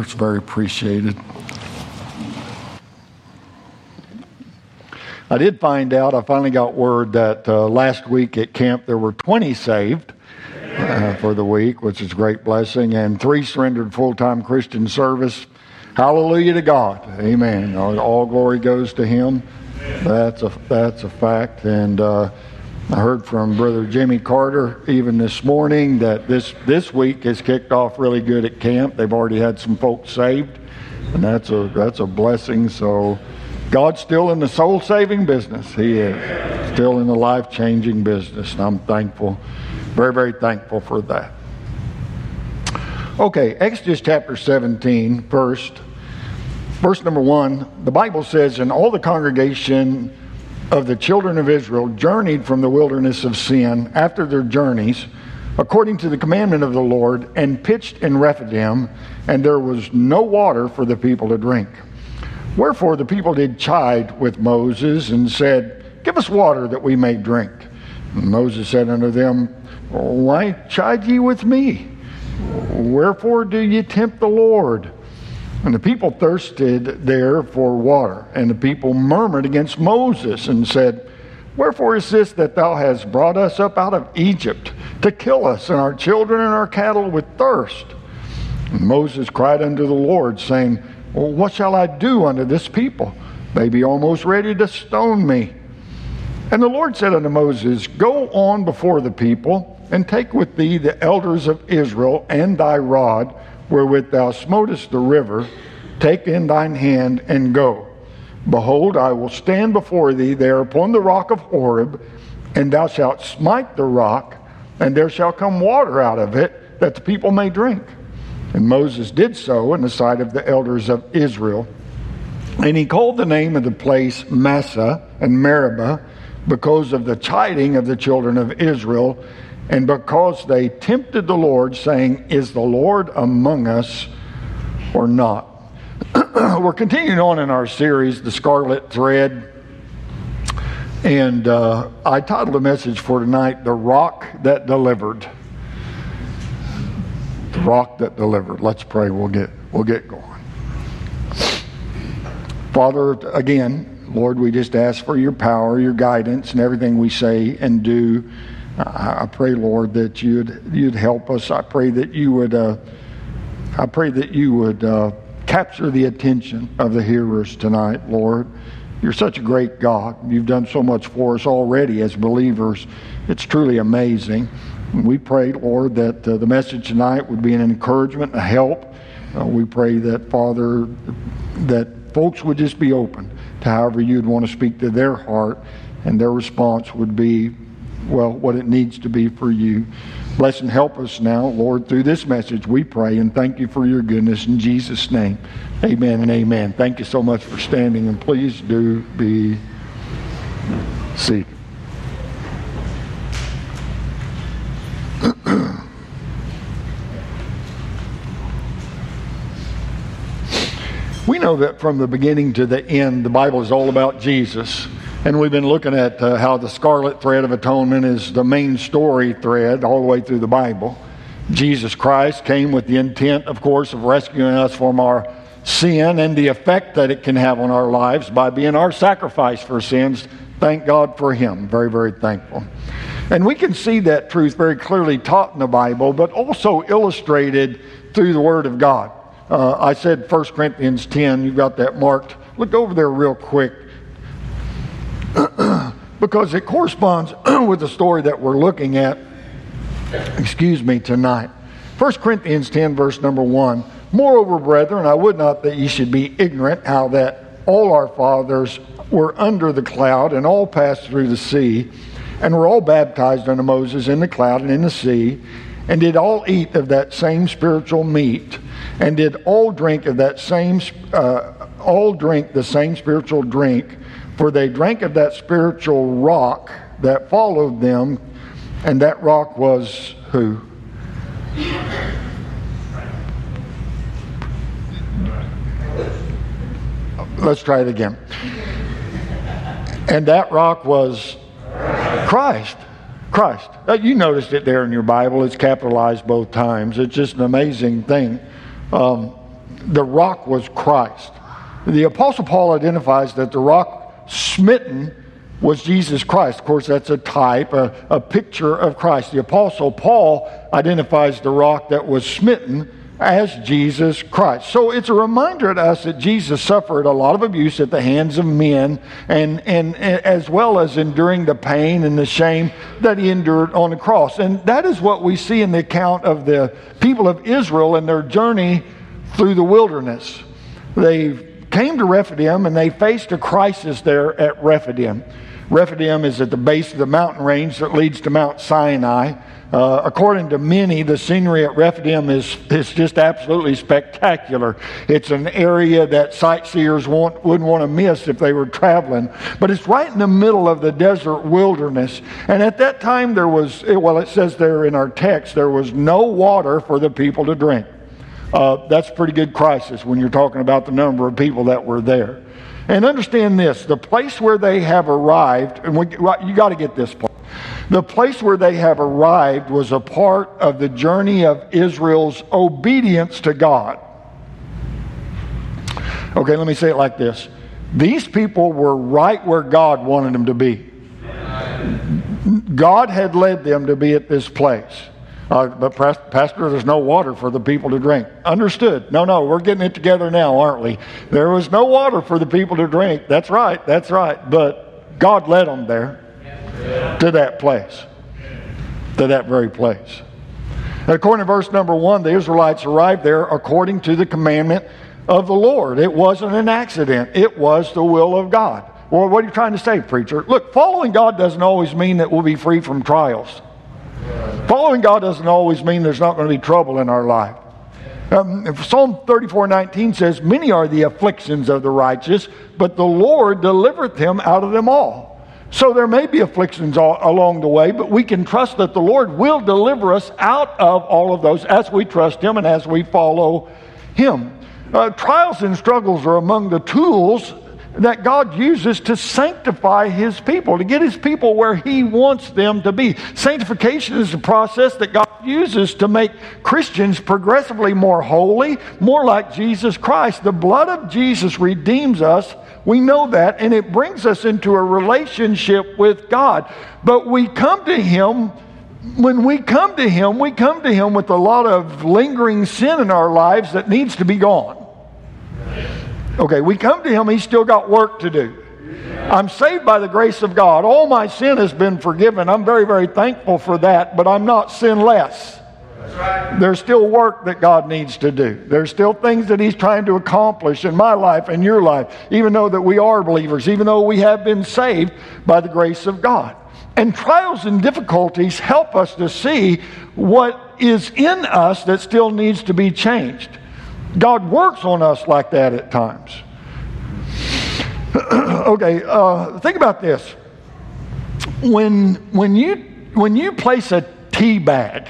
It's very appreciated. I finally got word that last week at camp there were 20 saved for the week, which is a great blessing, and 3 surrendered full-time Christian service. Hallelujah to God. Amen. All glory goes to Him. That's a fact. And I heard from Brother Jimmy Carter even this morning that this week has kicked off really good at camp. They've already had some folks saved, and that's a blessing. So God's still in the soul-saving business. He is still in the life-changing business, and I'm thankful, very, very thankful for that. Okay, Exodus chapter 17, first. Verse number 1, the Bible says, "And all the congregation of the children of Israel journeyed from the wilderness of Sin after their journeys, according to the commandment of the Lord, and pitched in Rephidim, and there was no water for the people to drink. Wherefore the people did chide with Moses, and said, Give us water that we may drink. And Moses said unto them, Why chide ye with me? Wherefore do ye tempt the Lord? And the people thirsted there for water. And the people murmured against Moses, and said, Wherefore is this that thou hast brought us up out of Egypt, to kill us and our children and our cattle with thirst? And Moses cried unto the Lord, saying, Well, what shall I do unto this people? They be almost ready to stone me. And the Lord said unto Moses, Go on before the people, and take with thee the elders of Israel and thy rod, wherewith thou smotest the river, take in thine hand, and go. Behold, I will stand before thee there upon the rock of Horeb, and thou shalt smite the rock, and there shall come water out of it, that the people may drink. And Moses did so in the sight of the elders of Israel. And he called the name of the place Massah and Meribah, because of the chiding of the children of Israel, and because they tempted the Lord, saying, Is the Lord among us or not?" We're continuing on in our series, The Scarlet Thread. And I titled the message for tonight, The Rock That Delivered. The rock that delivered. Let's pray. We'll get going. Father, again, Lord, we just ask for your power, your guidance, and everything we say and do. I pray, Lord, that you'd help us. I pray that you would. I pray that you would capture the attention of the hearers tonight, Lord. You're such a great God. You've done so much for us already as believers. It's truly amazing. We pray, Lord, that the message tonight would be an encouragement, a help. We pray that, Father, that folks would just be open to however you'd want to speak to their heart, and their response would be, well, what it needs to be for you. Bless and help us now, Lord, through this message, we pray, and thank you for your goodness in Jesus' name. Amen and amen. Thank you so much for standing, and please do be seated. We know that from the beginning to the end, the Bible is all about Jesus. And we've been looking at how the scarlet thread of atonement is the main story thread all the way through the Bible. Jesus Christ came with the intent, of course, of rescuing us from our sin and the effect that it can have on our lives by being our sacrifice for sins. Thank God for Him. Very, very thankful. And we can see that truth very clearly taught in the Bible, but also illustrated through the Word of God. I said 1 Corinthians 10, you've got that marked. Look over there real quick, because it corresponds with the story that we're looking at, tonight. 1 Corinthians 10, verse number 1, "Moreover, brethren, I would not that ye should be ignorant how that all our fathers were under the cloud, and all passed through the sea, and were all baptized unto Moses in the cloud and in the sea, and did all eat of that same spiritual meat, and did all drink of that same, all drink the same spiritual drink, for they drank of that spiritual rock that followed them, and that rock was" who? Let's try it again. "And that rock was" Christ. Christ. You noticed it there in your Bible. It's capitalized both times. It's just an amazing thing. the rock was Christ. The Apostle Paul identifies that the rock smitten was Jesus Christ. Of course, that's a type, a picture of Christ. The Apostle Paul identifies the rock that was smitten as Jesus Christ. So it's a reminder to us that Jesus suffered a lot of abuse at the hands of men, and as well as enduring the pain and the shame that he endured on the cross. And that is what we see in the account of the people of Israel and their journey through the wilderness. They came to Rephidim, and they faced a crisis there at Rephidim. Rephidim is at the base of the mountain range that leads to Mount Sinai. According to many, the scenery at Rephidim is just absolutely spectacular. It's an area that sightseers wouldn't want to miss if they were traveling. But it's right in the middle of the desert wilderness. And at that time, there was, well, it says there in our text, there was no water for the people to drink. That's a pretty good crisis when you're talking about the number of people that were there. And understand this, the place where they have arrived, and you got to get this part. The place where they have arrived was a part of the journey of Israel's obedience to God. Okay, let me say it like this. These people were right where God wanted them to be. God had led them to be at this place. But Pastor, there's no water for the people to drink. Understood. No, we're getting it together now, aren't we? There was no water for the people to drink. That's right. But God led them there. To that place. To that very place. And according to verse number 1, the Israelites arrived there according to the commandment of the Lord. It wasn't an accident. It was the will of God. Well, what are you trying to say, preacher? Look, following God doesn't always mean that we'll be free from trials. Following God doesn't always mean there's not going to be trouble in our life. Psalm 34:19 says, "Many are the afflictions of the righteous, but the Lord delivereth him out of them all." So there may be afflictions along the way, but we can trust that the Lord will deliver us out of all of those as we trust Him and as we follow Him. Trials and struggles are among the tools that God uses to sanctify His people, to get His people where He wants them to be. Sanctification is a process that God uses to make Christians progressively more holy, more like Jesus Christ. The blood of Jesus redeems us. We know that, and it brings us into a relationship with God. But we come to Him, when we come to Him with a lot of lingering sin in our lives that needs to be gone. Okay, we come to Him, He's still got work to do. I'm saved by the grace of God. All my sin has been forgiven. I'm very, very thankful for that, but I'm not sinless. There's still work that God needs to do. There's still things that He's trying to accomplish in my life and your life, even though that we are believers, even though we have been saved by the grace of God. And trials and difficulties help us to see what is in us that still needs to be changed. God works on us like that at times. Okay, think about this. When you place a tea bag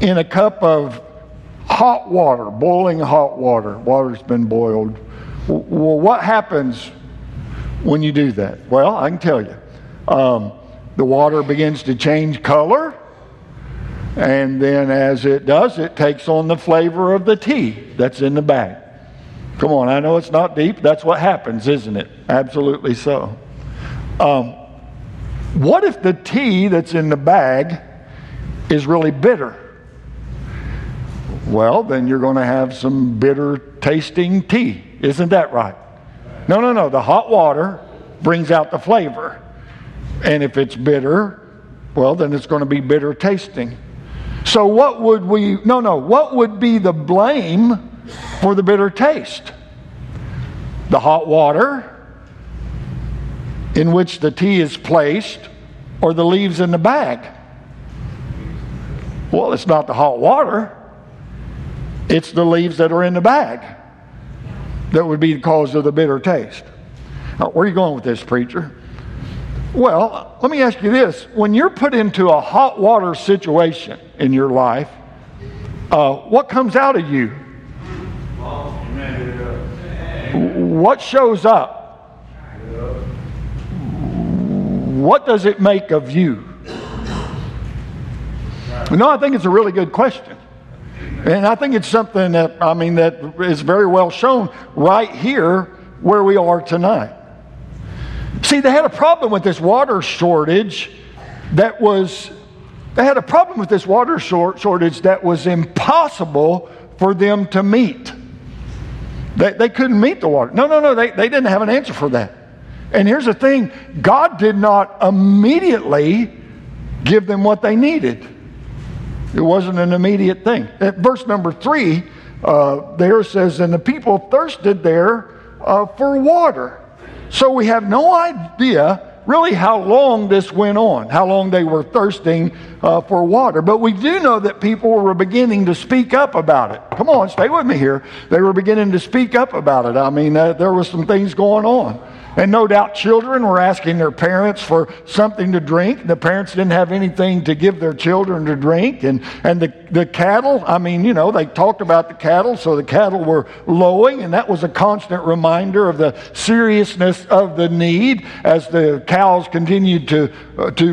in a cup of hot water, boiling hot water. Water's been boiled. Well, what happens when you do that? Well, I can tell you. The water begins to change color, and then as it does, it takes on the flavor of the tea that's in the bag. Come on, I know it's not deep. That's what happens, isn't it? Absolutely so. What if the tea that's in the bag is really bitter? Well, then you're going to have some bitter-tasting tea. Isn't that right? No. The hot water brings out the flavor. And if it's bitter, well, then it's going to be bitter-tasting. So what would be the blame for the bitter taste? The hot water in which the tea is placed, or the leaves in the bag? Well, it's not the hot water. It's the leaves that are in the bag that would be the cause of the bitter taste. Now, where are you going with this, preacher? Well, let me ask you this. When you're put into a hot water situation in your life, what comes out of you? What shows up? What does it make of you? No, I think it's a really good question. And I think it's something that, I mean, that is very well shown right here where we are tonight. See, they had a problem with this water shortage that was, impossible for them to meet. They couldn't meet the water. No, they didn't have an answer for that. And here's the thing, God did not immediately give them what they needed. It wasn't an immediate thing. At verse number 3, there says, and the people thirsted there for water. So we have no idea really how long this went on, how long they were thirsting for water. But we do know that people were beginning to speak up about it. Come on, stay with me here. They were beginning to speak up about it. I mean, there was some things going on. And no doubt children were asking their parents for something to drink. The parents didn't have anything to give their children to drink. And the cattle, I mean, you know, they talked about the cattle, so the cattle were lowing. And that was a constant reminder of the seriousness of the need as the cows continued to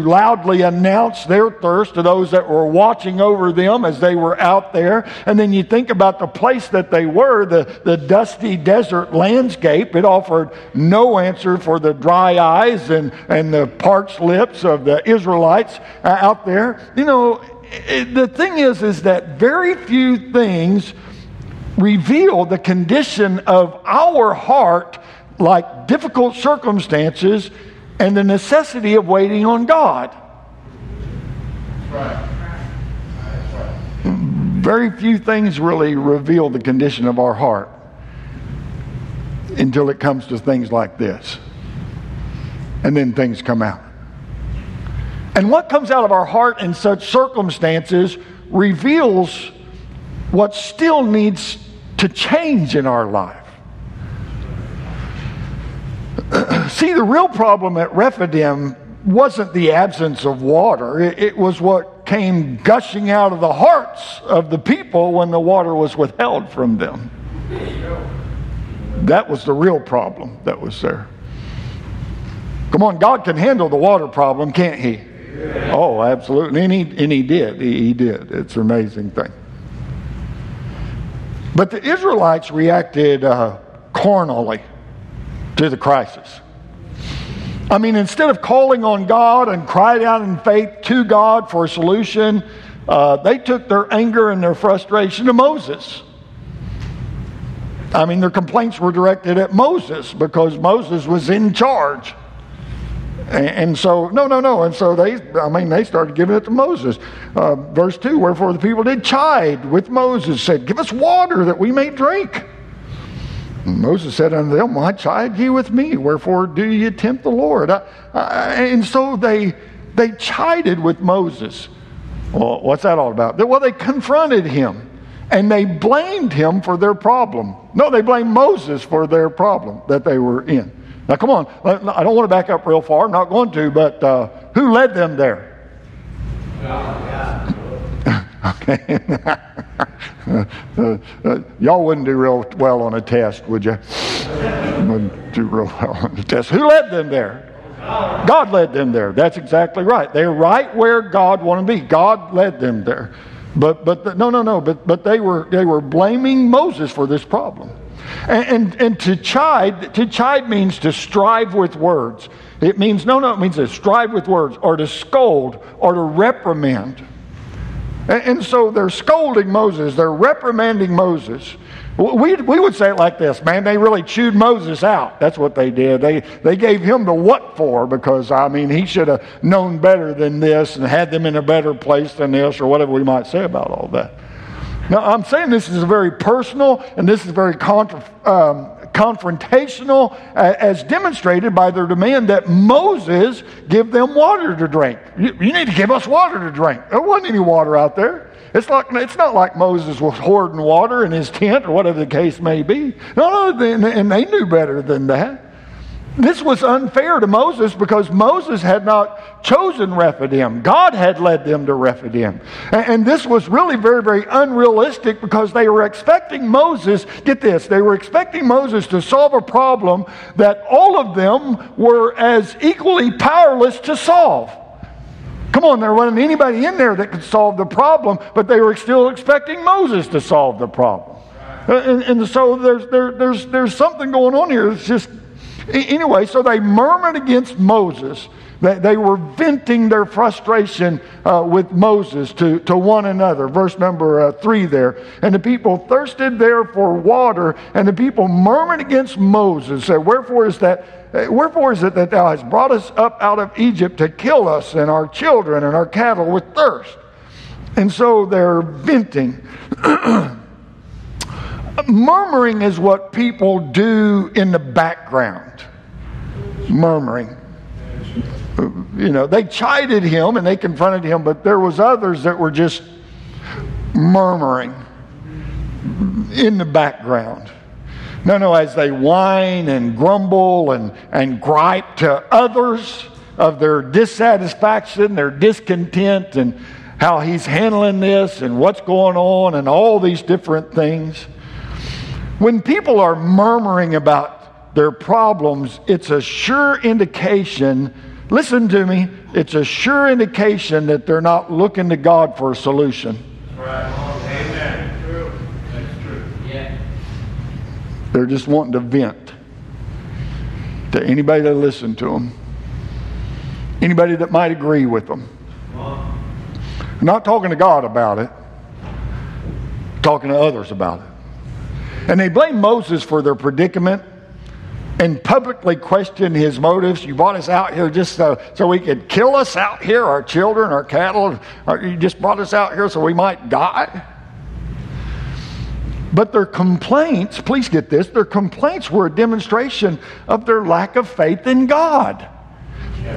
loudly announce their thirst to those that were watching over them as they were out there. And then you think about the place that they were, the dusty desert landscape. It offered no answer for the dry eyes and the parched lips of the Israelites out there. You know, the thing is that very few things reveal the condition of our heart like difficult circumstances and the necessity of waiting on God. Very few things really reveal the condition of our heart until it comes to things like this. And then things come out. And what comes out of our heart in such circumstances reveals what still needs to change in our life. See, the real problem at Rephidim wasn't the absence of water. It was what came gushing out of the hearts of the people when the water was withheld from them. That was the real problem that was there. Come on, God can handle the water problem, can't he? Yeah. Oh, absolutely. And he did. He did. It's an amazing thing. But the Israelites reacted carnally to the crisis. I mean, instead of calling on God and cried out in faith to God for a solution, they took their anger and their frustration to Moses. I mean, their complaints were directed at Moses because Moses was in charge. And so, no. And so they started giving it to Moses. Verse 2, wherefore the people did chide with Moses, said, give us water that we may drink. And Moses said unto them, why chide ye with me? Wherefore do ye tempt the Lord? And so they chided with Moses. Well, what's that all about? Well, they confronted him. And they blamed him for their problem. No, they blamed Moses for their problem that they were in. Now, come on. I don't want to back up real far. I'm not going to, but who led them there? God. Okay. Y'all wouldn't do real well on a test, would you? Wouldn't do real well on a test. Who led them there? God led them there. That's exactly right. They're right where God wanted to be. God led them there. But they were blaming Moses for this problem. And to chide means to strive with words. It means to strive with words or to scold or to reprimand. And so they're scolding Moses, they're reprimanding Moses. We would say it like this, man, they really chewed Moses out. That's what they did. They gave him the what for because, I mean, he should have known better than this and had them in a better place than this or whatever we might say about all that. Now, I'm saying this is very personal and this is very confrontational as demonstrated by their demand that Moses give them water to drink. You need to give us water to drink. There wasn't any water out there. It's not like Moses was hoarding water in his tent or whatever the case may be. No, and they knew better than that. This was unfair to Moses because Moses had not chosen Rephidim. God had led them to Rephidim. And this was really very, very unrealistic because they were expecting Moses, get this, they were expecting Moses to solve a problem that all of them were as equally powerless to solve. Come on, there wasn't anybody in there that could solve the problem, but they were still expecting Moses to solve the problem. And so there's something going on here. It's just, anyway, so they murmured against Moses. They were venting their frustration with Moses to one another. Verse number 3 there. And the people thirsted there for water, and the people murmured against Moses, said, Wherefore is it that thou hast brought us up out of Egypt to kill us and our children and our cattle with thirst? And so they're venting. Murmuring is what people do in the background. Murmuring. You know, they chided him and they confronted him, but there was others that were just murmuring in the background. No, as they whine and grumble and gripe to others of their dissatisfaction, their discontent, and how he's handling this and what's going on and all these different things. When people are murmuring about their problems, it's a sure indication. Listen to me. It's a sure indication that they're not looking to God for a solution. Right. Amen. True. That's true. Yeah. They're just wanting to vent to anybody that listened to them, anybody that might agree with them. I'm not talking to God about it. I'm talking to others about it. And they blame Moses for their predicament and publicly question his motives. You brought us out here just so we could kill us out here, our children, our cattle. You just brought us out here so we might die. But their complaints, please get this, their complaints were a demonstration of their lack of faith in God.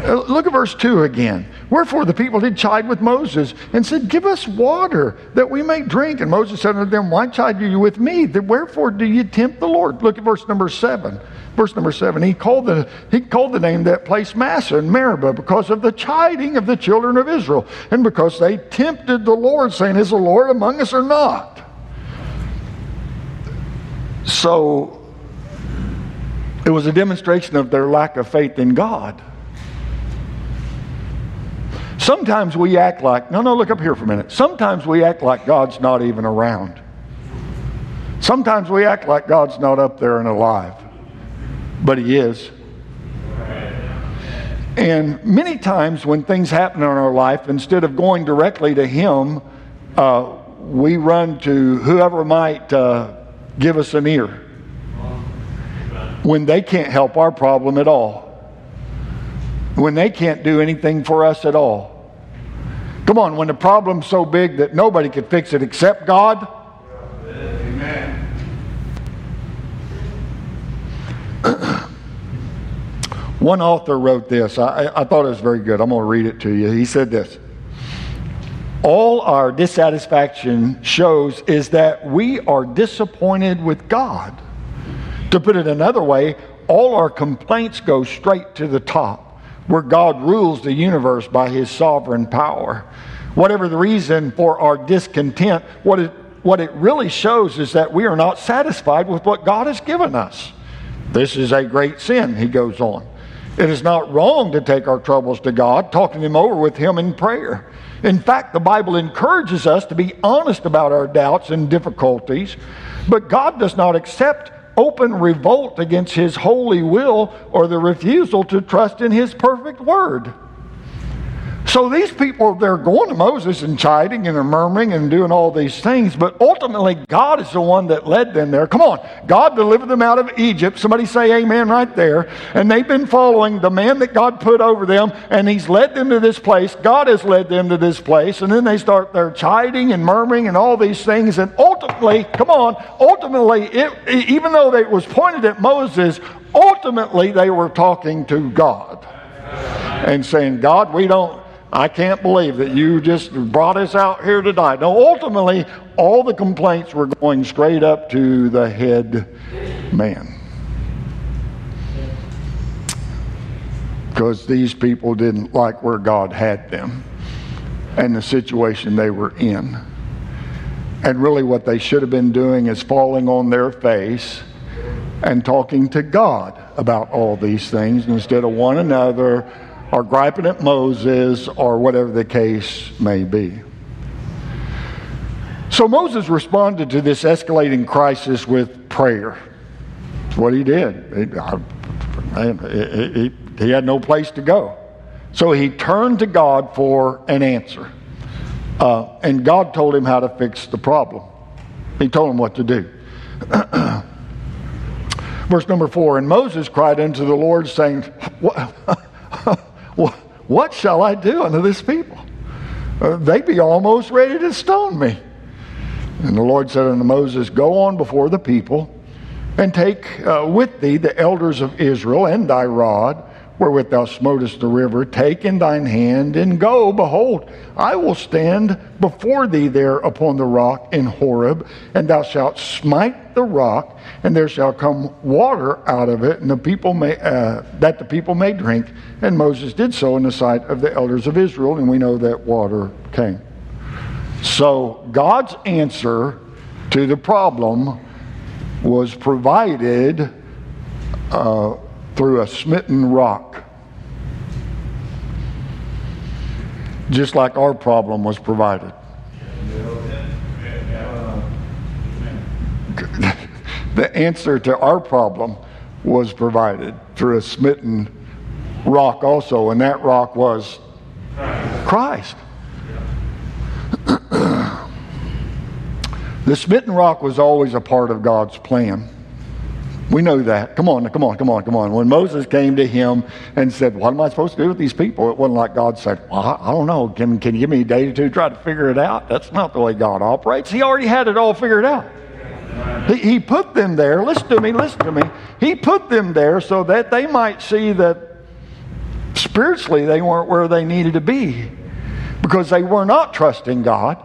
Look at verse 2 again. Wherefore the people did chide with Moses and said, Give us water that we may drink. And Moses said unto them, Why chide you with me? Wherefore do you tempt the Lord? Look at verse number 7. Verse number 7, he called the name of that place Massah and Meribah because of the chiding of the children of Israel and because they tempted the Lord, saying, Is the Lord among us or not? So it was a demonstration of their lack of faith in God. Sometimes we act like, look up here for a minute. Sometimes we act like God's not even around. Sometimes we act like God's not up there and alive. But He is. And many times when things happen in our life, instead of going directly to Him, we run to whoever might give us an ear when they can't help our problem at all. When they can't do anything for us at all. Come on, when the problem's so big that nobody could fix it except God. Amen. One author wrote this. I thought it was very good. I'm going to read it to you. He said this. All our dissatisfaction shows is that we are disappointed with God. To put it another way, all our complaints go straight to the top, where God rules the universe by His sovereign power. Whatever the reason for our discontent, what it really shows is that we are not satisfied with what God has given us. This is a great sin, he goes on. It is not wrong to take our troubles to God, talking them over with Him in prayer. In fact, the Bible encourages us to be honest about our doubts and difficulties, but God does not accept open revolt against His holy will or the refusal to trust in His perfect word. So these people, they're going to Moses and chiding and they're murmuring and doing all these things, but ultimately God is the one that led them there. Come on, God delivered them out of Egypt. Somebody say amen right there. And they've been following the man that God put over them, and He's led them to this place. God has led them to this place, and then they start their chiding and murmuring and all these things, and ultimately, even though it was pointed at Moses, ultimately they were talking to God and saying, God, I can't believe that you just brought us out here to die. Now, ultimately, all the complaints were going straight up to the head man. Because these people didn't like where God had them and the situation they were in. And really what they should have been doing is falling on their face and talking to God about all these things instead of one another or griping at Moses or whatever the case may be. So Moses responded to this escalating crisis with prayer. That's what he did. He had no place to go. So he turned to God for an answer. And God told him how to fix the problem. He told him what to do. Verse number 4, and Moses cried unto the Lord, saying, What shall I do unto this people? They be almost ready to stone me. And the Lord said unto Moses, go on before the people, and take with thee the elders of Israel, and thy rod, wherewith thou smotest the river, take in thine hand, and go, behold, I will stand before thee there upon the rock in Horeb, and thou shalt smite the rock, and there shall come water out of it, and the people may drink. And Moses did so in the sight of the elders of Israel, and we know that water came. So God's answer to the problem was provided through a smitten rock. Just like our problem was provided. The answer to our problem was provided through a smitten rock also, and that rock was Christ. The smitten rock was always a part of God's plan. We know that. Come on. When Moses came to him and said, what am I supposed to do with these people? It wasn't like God said, well, I don't know. Can you give me a day or two to try to figure it out? That's not the way God operates. He already had it all figured out. He put them there. Listen to me. He put them there so that they might see that spiritually they weren't where they needed to be because they were not trusting God.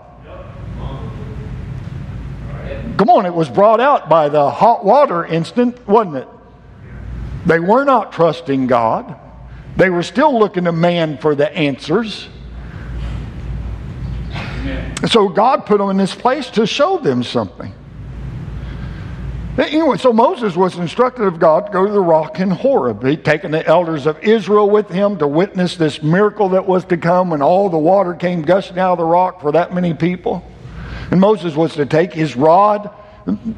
Come on, it was brought out by the hot water incident, wasn't it? They were not trusting God. They were still looking to man for the answers. So God put them in this place to show them something. Anyway, so Moses was instructed of God to go to the rock in Horeb. He'd taken the elders of Israel with him to witness this miracle that was to come when all the water came gushing out of the rock for that many people. And Moses was to take his rod.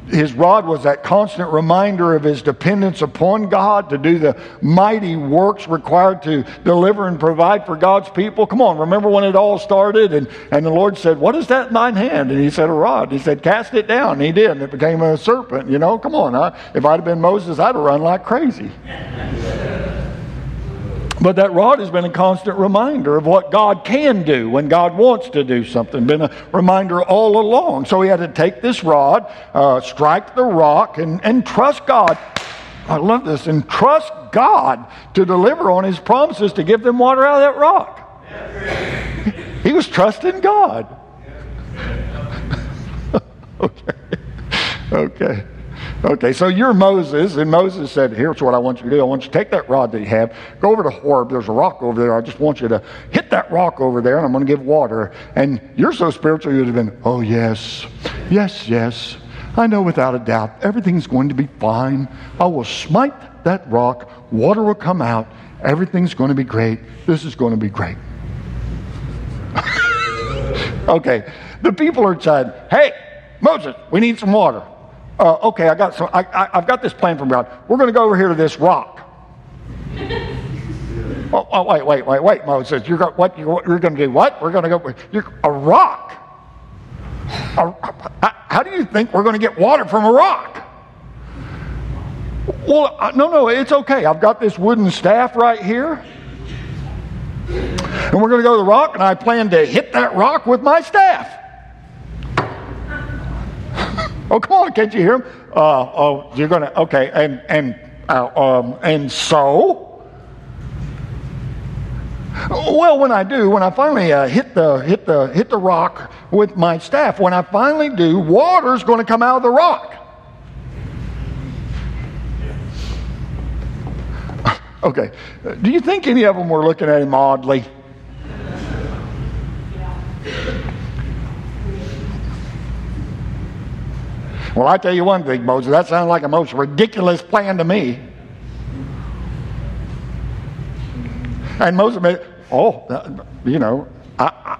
His rod was that constant reminder of his dependence upon God to do the mighty works required to deliver and provide for God's people. Come on, remember when it all started? And the Lord said, what is that in thine hand? And he said, a rod. He said, cast it down. And he did, and it became a serpent. You know, come on. If I'd have been Moses, I'd have run like crazy. But that rod has been a constant reminder of what God can do when God wants to do something. Been a reminder all along. So he had to take this rod, strike the rock, and trust God. I love this. And trust God to deliver on his promises to give them water out of that rock. He was trusting God. Okay. Okay, so you're Moses, and Moses said, here's what I want you to do. I want you to take that rod that you have, go over to Horeb. There's a rock over there. I just want you to hit that rock over there, and I'm going to give water. And you're so spiritual, you would have been, oh, yes. I know without a doubt everything's going to be fine. I will smite that rock. Water will come out. Everything's going to be great. This is going to be great. Okay, the people are saying, hey, Moses, we need some water. Okay, I've got this plan from God. We're going to go over here to this rock. Wait, Moses. You're going to do what? We're going to go. A rock. How do you think we're going to get water from a rock? Well, no, it's okay. I've got this wooden staff right here. And we're going to go to the rock, and I plan to hit that rock with my staff. Oh, come on, can't you hear him? You're going to, okay, and so? Well, when I finally hit the rock with my staff, when I finally do, water's going to come out of the rock. Okay, do you think any of them were looking at him oddly? Well, I tell you one thing, Moses, that sounds like a most ridiculous plan to me. And Moses made, I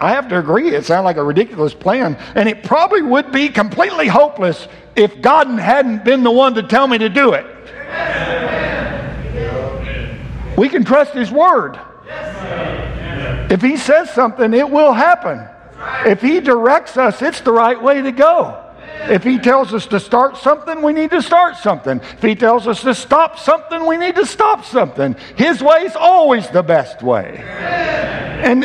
have to agree, it sounded like a ridiculous plan, and it probably would be completely hopeless if God hadn't been the one to tell me to do it. Yes. We can trust His Word. Yes. If He says something, it will happen. Right. If He directs us, it's the right way to go. Yes. If He tells us to start something, we need to start something. If He tells us to stop something, we need to stop something. His way is always the best way. Yes. And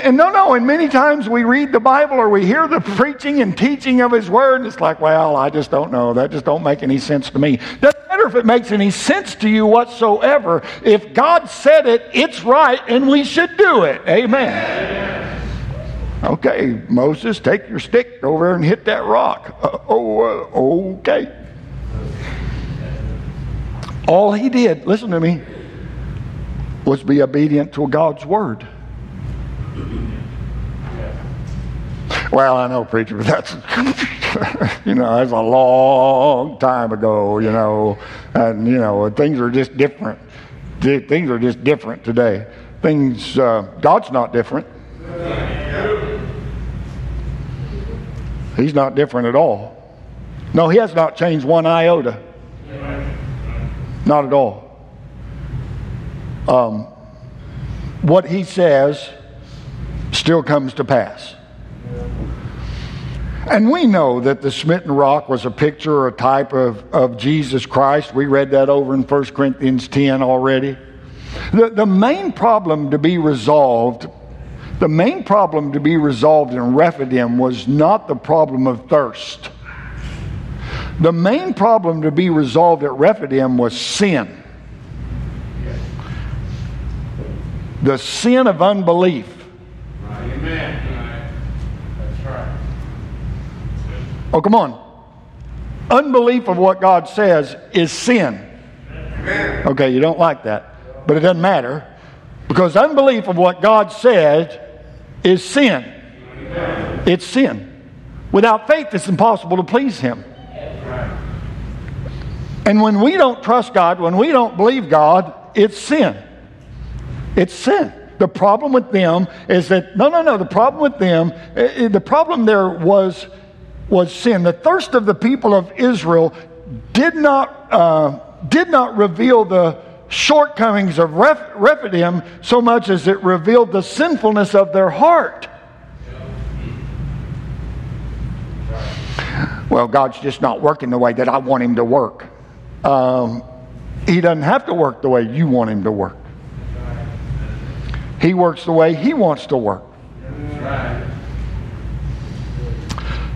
many times we read the Bible or we hear the preaching and teaching of His Word, and it's like, well, I just don't know. That just don't make any sense to me. Doesn't matter if it makes any sense to you whatsoever. If God said it, it's right, and we should do it. Amen. Okay, Moses, take your stick over there and hit that rock. Okay. All he did, listen to me, was be obedient to God's Word. Well, I know, preacher, but that's, that's a long time ago, and, things are just different. Things are just different today. God's not different. He's not different at all. No, He has not changed one iota. Not at all. What He says still comes to pass. And we know that the smitten rock was a picture or a type of Jesus Christ. We read that over in 1 Corinthians 10 already. The main problem to be resolved, in Rephidim was not the problem of thirst. The main problem to be resolved at Rephidim was sin. The sin of unbelief. Amen. Oh, come on. Unbelief of what God says is sin. Okay, you don't like that, but it doesn't matter, because unbelief of what God said is sin. It's sin. Without faith, it's impossible to please Him. And when we don't trust God, when we don't believe God, it's sin. It's sin. The problem with them is that, the problem there was sin. The thirst of the people of Israel did not reveal the shortcomings of Rephidim so much as it revealed the sinfulness of their heart. Well, God's just not working the way that I want Him to work. He doesn't have to work the way you want Him to work. He works the way He wants to work. That's right.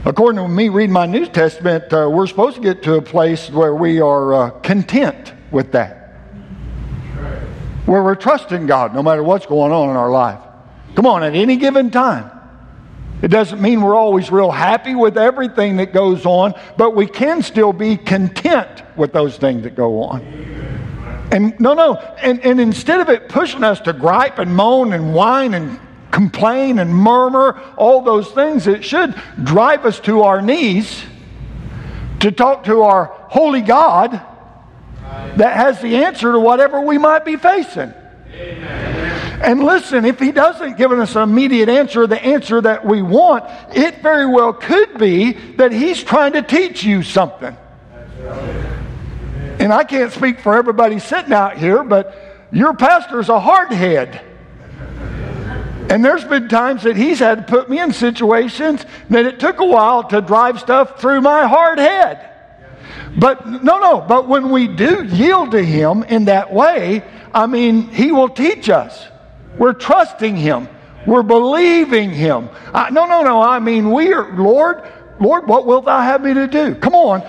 According to me, reading my New Testament, we're supposed to get to a place where we are content with that. Where we're trusting God no matter what's going on in our life. Come on, at any given time. It doesn't mean we're always real happy with everything that goes on, but we can still be content with those things that go on. And and instead of it pushing us to gripe and moan and whine and complain and murmur, all those things, it should drive us to our knees to talk to our holy God that has the answer to whatever we might be facing. Amen. And listen, if He doesn't give us an immediate answer, the answer that we want, it very well could be that He's trying to teach you something. And I can't speak for everybody sitting out here, but your pastor's a hard head. And there's been times that he's had to put me in situations that it took a while to drive stuff through my hard head. But but when we do yield to Him in that way, He will teach us. We're trusting Him. We're believing Him. We are, Lord, what wilt Thou have me to do? Come on.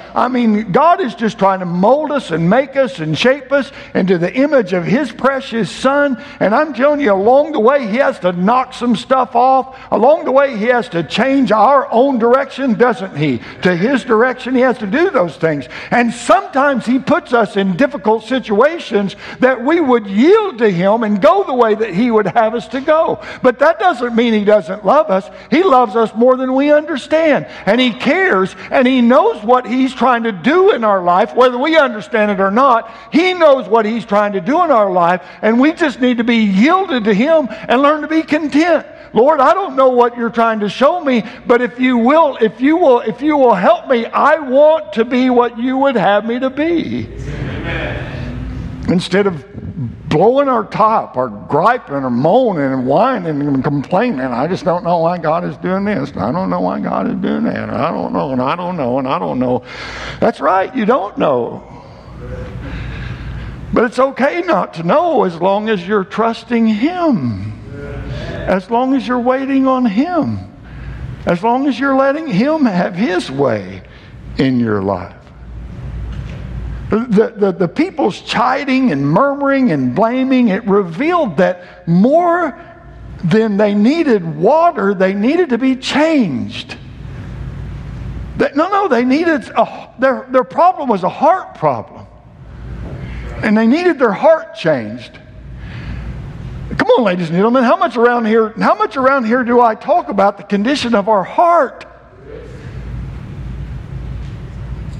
God is just trying to mold us and make us and shape us into the image of His precious Son. And I'm telling you, along the way, He has to knock some stuff off. Along the way, He has to change our own direction, doesn't He? To His direction, He has to do those things. And sometimes He puts us in difficult situations that we would yield to Him and go the way that He would have us to go. But that doesn't mean He doesn't love us. He loves us more than we understand. And and He cares, and He knows what He's trying to do in our life, whether we understand it or not. He knows what He's trying to do in our life, and we just need to be yielded to Him and learn to be content. Lord, I don't know what You're trying to show me, but if you will help me, I want to be what You would have me to be. Amen. Instead of blowing our top, or griping, or moaning, and whining, and complaining. I just don't know why God is doing this. I don't know why God is doing that. I don't know, and I don't know, and I don't know. That's right, you don't know. But it's okay not to know as long as you're trusting Him. As long as you're waiting on Him. As long as you're letting Him have His way in your life. The people's chiding and murmuring and blaming, it revealed that more than they needed water, they needed to be changed. They needed their problem was a heart problem. And they needed their heart changed. Come on, ladies and gentlemen, how much around here do I talk about the condition of our heart?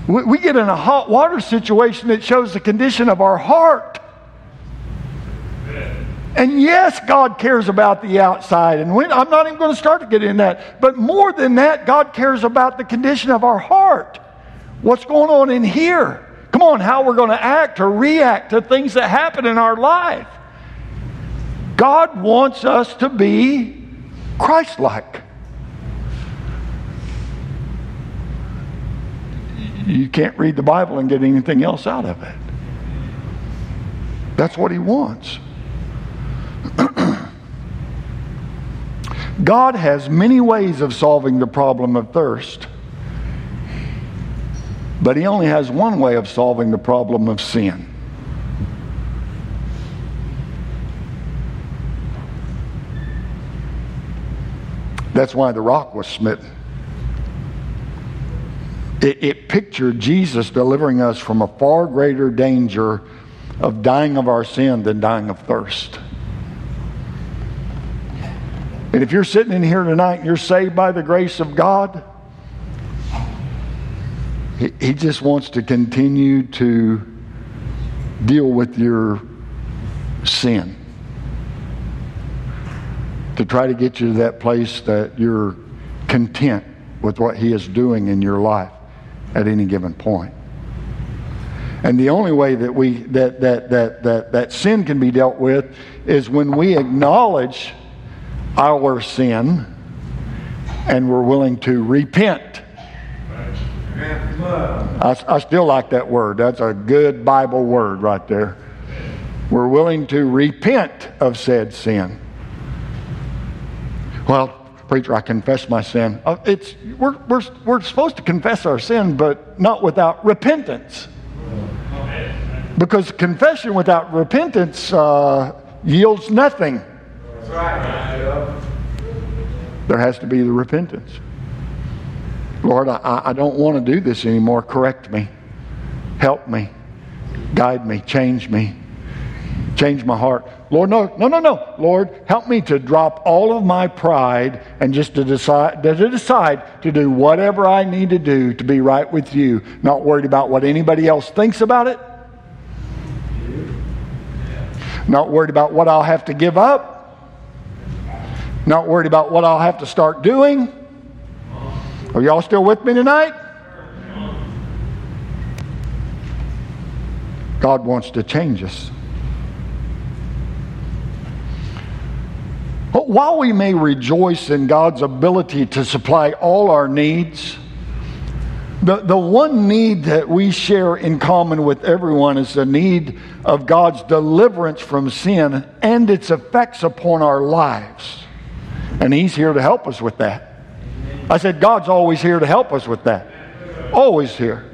We get in a hot water situation that shows the condition of our heart. And yes, God cares about the outside. And I'm not even going to start to get in that. But more than that, God cares about the condition of our heart. What's going on in here? Come on, how we're going to act or react to things that happen in our life. God wants us to be Christ-like. You can't read the Bible and get anything else out of it. That's what He wants. God has many ways of solving the problem of thirst, but He only has one way of solving the problem of sin. That's why the rock was smitten. It pictured Jesus delivering us from a far greater danger of dying of our sin than dying of thirst. And if you're sitting in here tonight and you're saved by the grace of God, He just wants to continue to deal with your sin, to try to get you to that place that you're content with what He is doing in your life at any given point. And the only way that that sin can be dealt with is when we acknowledge our sin and we're willing to repent. I still like that word. That's a good Bible word right there. We're willing to repent of said sin. Well, preacher, I confess my sin. We're supposed to confess our sin, but not without repentance. Because confession without repentance yields nothing. That's right. There has to be the repentance. Lord, I don't want to do this anymore. Correct me. Help me. Guide me. Change me. Change my heart. Lord, no. Lord, help me to drop all of my pride and just to decide to do whatever I need to do to be right with You, not worried about what anybody else thinks about it, not worried about what I'll have to give up, not worried about what I'll have to start doing. Are y'all still with me tonight? God wants to change us. While we may rejoice in God's ability to supply all our needs, the one need that we share in common with everyone is the need of God's deliverance from sin and its effects upon our lives. And He's here to help us with that. I said God's always here to help us with that. Always here.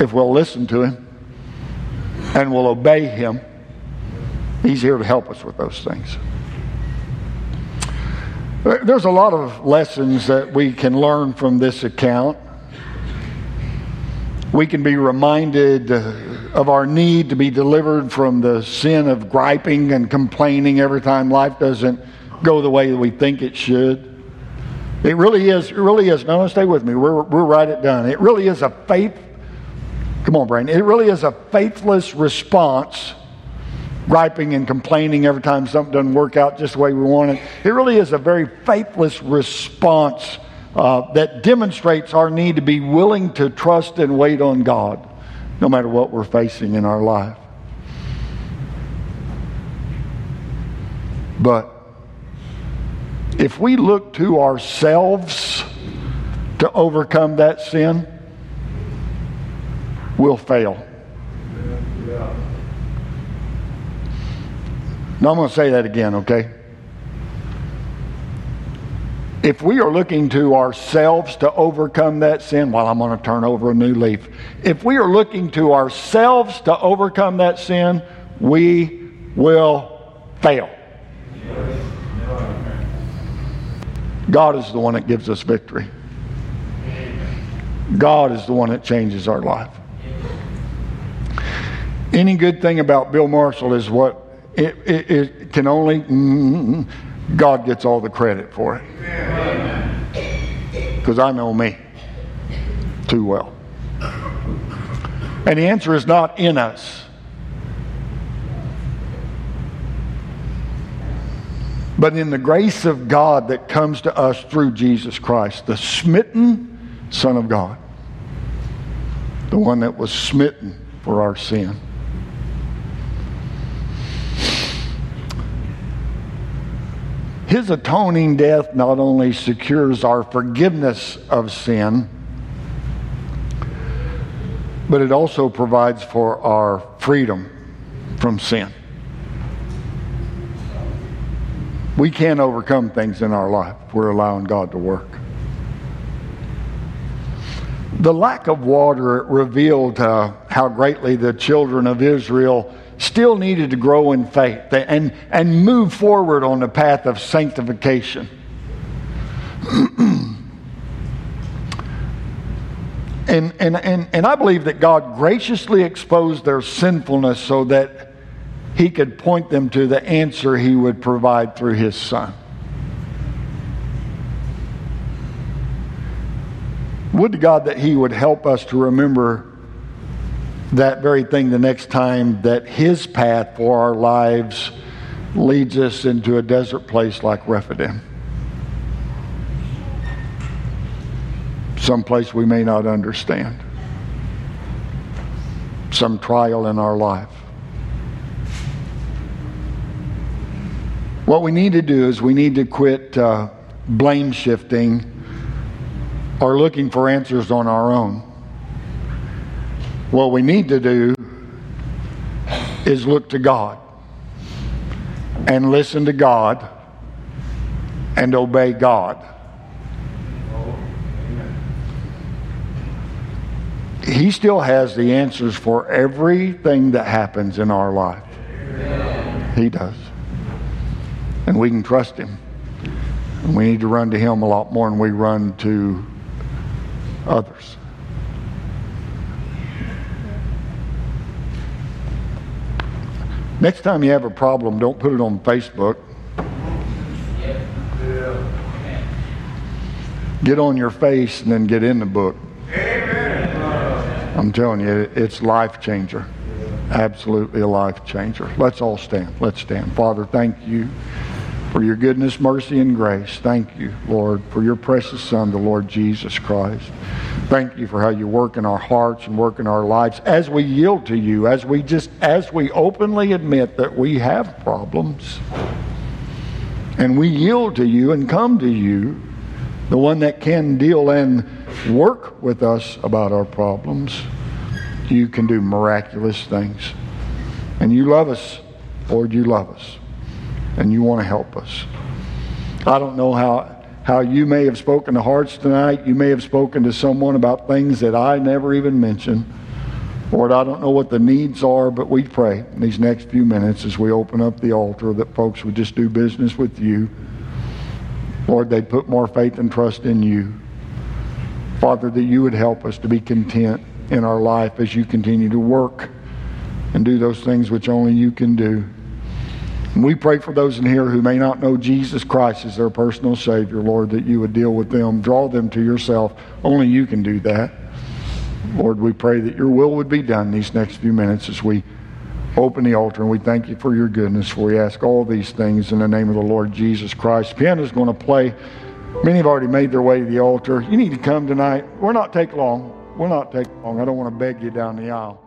If we'll listen to Him and we'll obey Him, He's here to help us with those things. There's a lot of lessons that we can learn from this account. We can be reminded of our need to be delivered from the sin of griping and complaining every time life doesn't go the way we think it should. It really is. It really is. No, stay with me. We'll write it down. It really is a faith. Come on, Brain. It really is a faithless response, griping and complaining every time something doesn't work out just the way we want it. It really is a very faithless response that demonstrates our need to be willing to trust and wait on God, no matter what we're facing in our life. But if we look to ourselves to overcome that sin, we'll fail. Now I'm going to say that again, okay? If we are looking to ourselves to overcome that sin, well, I'm going to turn over a new leaf. If we are looking to ourselves to overcome that sin, we will fail. God is the one that gives us victory. God is the one that changes our life. Any good thing about Bill Marshall is what it can only... God gets all the credit for it. Because I know me too well. And the answer is not in us. But in the grace of God that comes to us through Jesus Christ, the smitten Son of God, the one that was smitten for our sin. His atoning death not only secures our forgiveness of sin, but it also provides for our freedom from sin. We can't overcome things in our life if we're allowing God to work. The lack of water revealed how greatly the children of Israel still needed to grow in faith and move forward on the path of sanctification. And I believe that God graciously exposed their sinfulness so that He could point them to the answer He would provide through His Son. Would to God that He would help us to remember that very thing the next time that His path for our lives leads us into a desert place like Rephidim. Some place we may not understand. Some trial in our life. What we need to do is we need to quit blame shifting or looking for answers on our own. What we need to do is look to God and listen to God and obey God. He still has the answers for everything that happens in our life. He does. And we can trust Him. And we need to run to Him a lot more than we run to others. Next time you have a problem, don't put it on Facebook. Get on your face and then get in the book. I'm telling you, it's life changer. Absolutely a life changer. Let's all stand. Let's stand. Father, thank You for Your goodness, mercy, and grace. Thank You, Lord, for Your precious Son, the Lord Jesus Christ. Thank You for how You work in our hearts and work in our lives as we yield to You, as we openly admit that we have problems. And we yield to You and come to You, the one that can deal and work with us about our problems. You can do miraculous things. And You love us, Lord, You love us. And You want to help us. I don't know how You may have spoken to hearts tonight. You may have spoken to someone about things that I never even mentioned. Lord, I don't know what the needs are, but we pray in these next few minutes as we open up the altar that folks would just do business with You. Lord, they'd put more faith and trust in You. Father, that You would help us to be content in our life as You continue to work and do those things which only You can do. And we pray for those in here who may not know Jesus Christ as their personal Savior, Lord, that you would deal with them, draw them to yourself. Only you can do that. Lord, we pray that your will would be done these next few minutes as we open the altar, and we thank you for your goodness, for we ask all these things in the name of the Lord Jesus Christ. The piano's going to play. Many have already made their way to the altar. You need to come tonight. We'll not take long. I don't want to beg you down the aisle.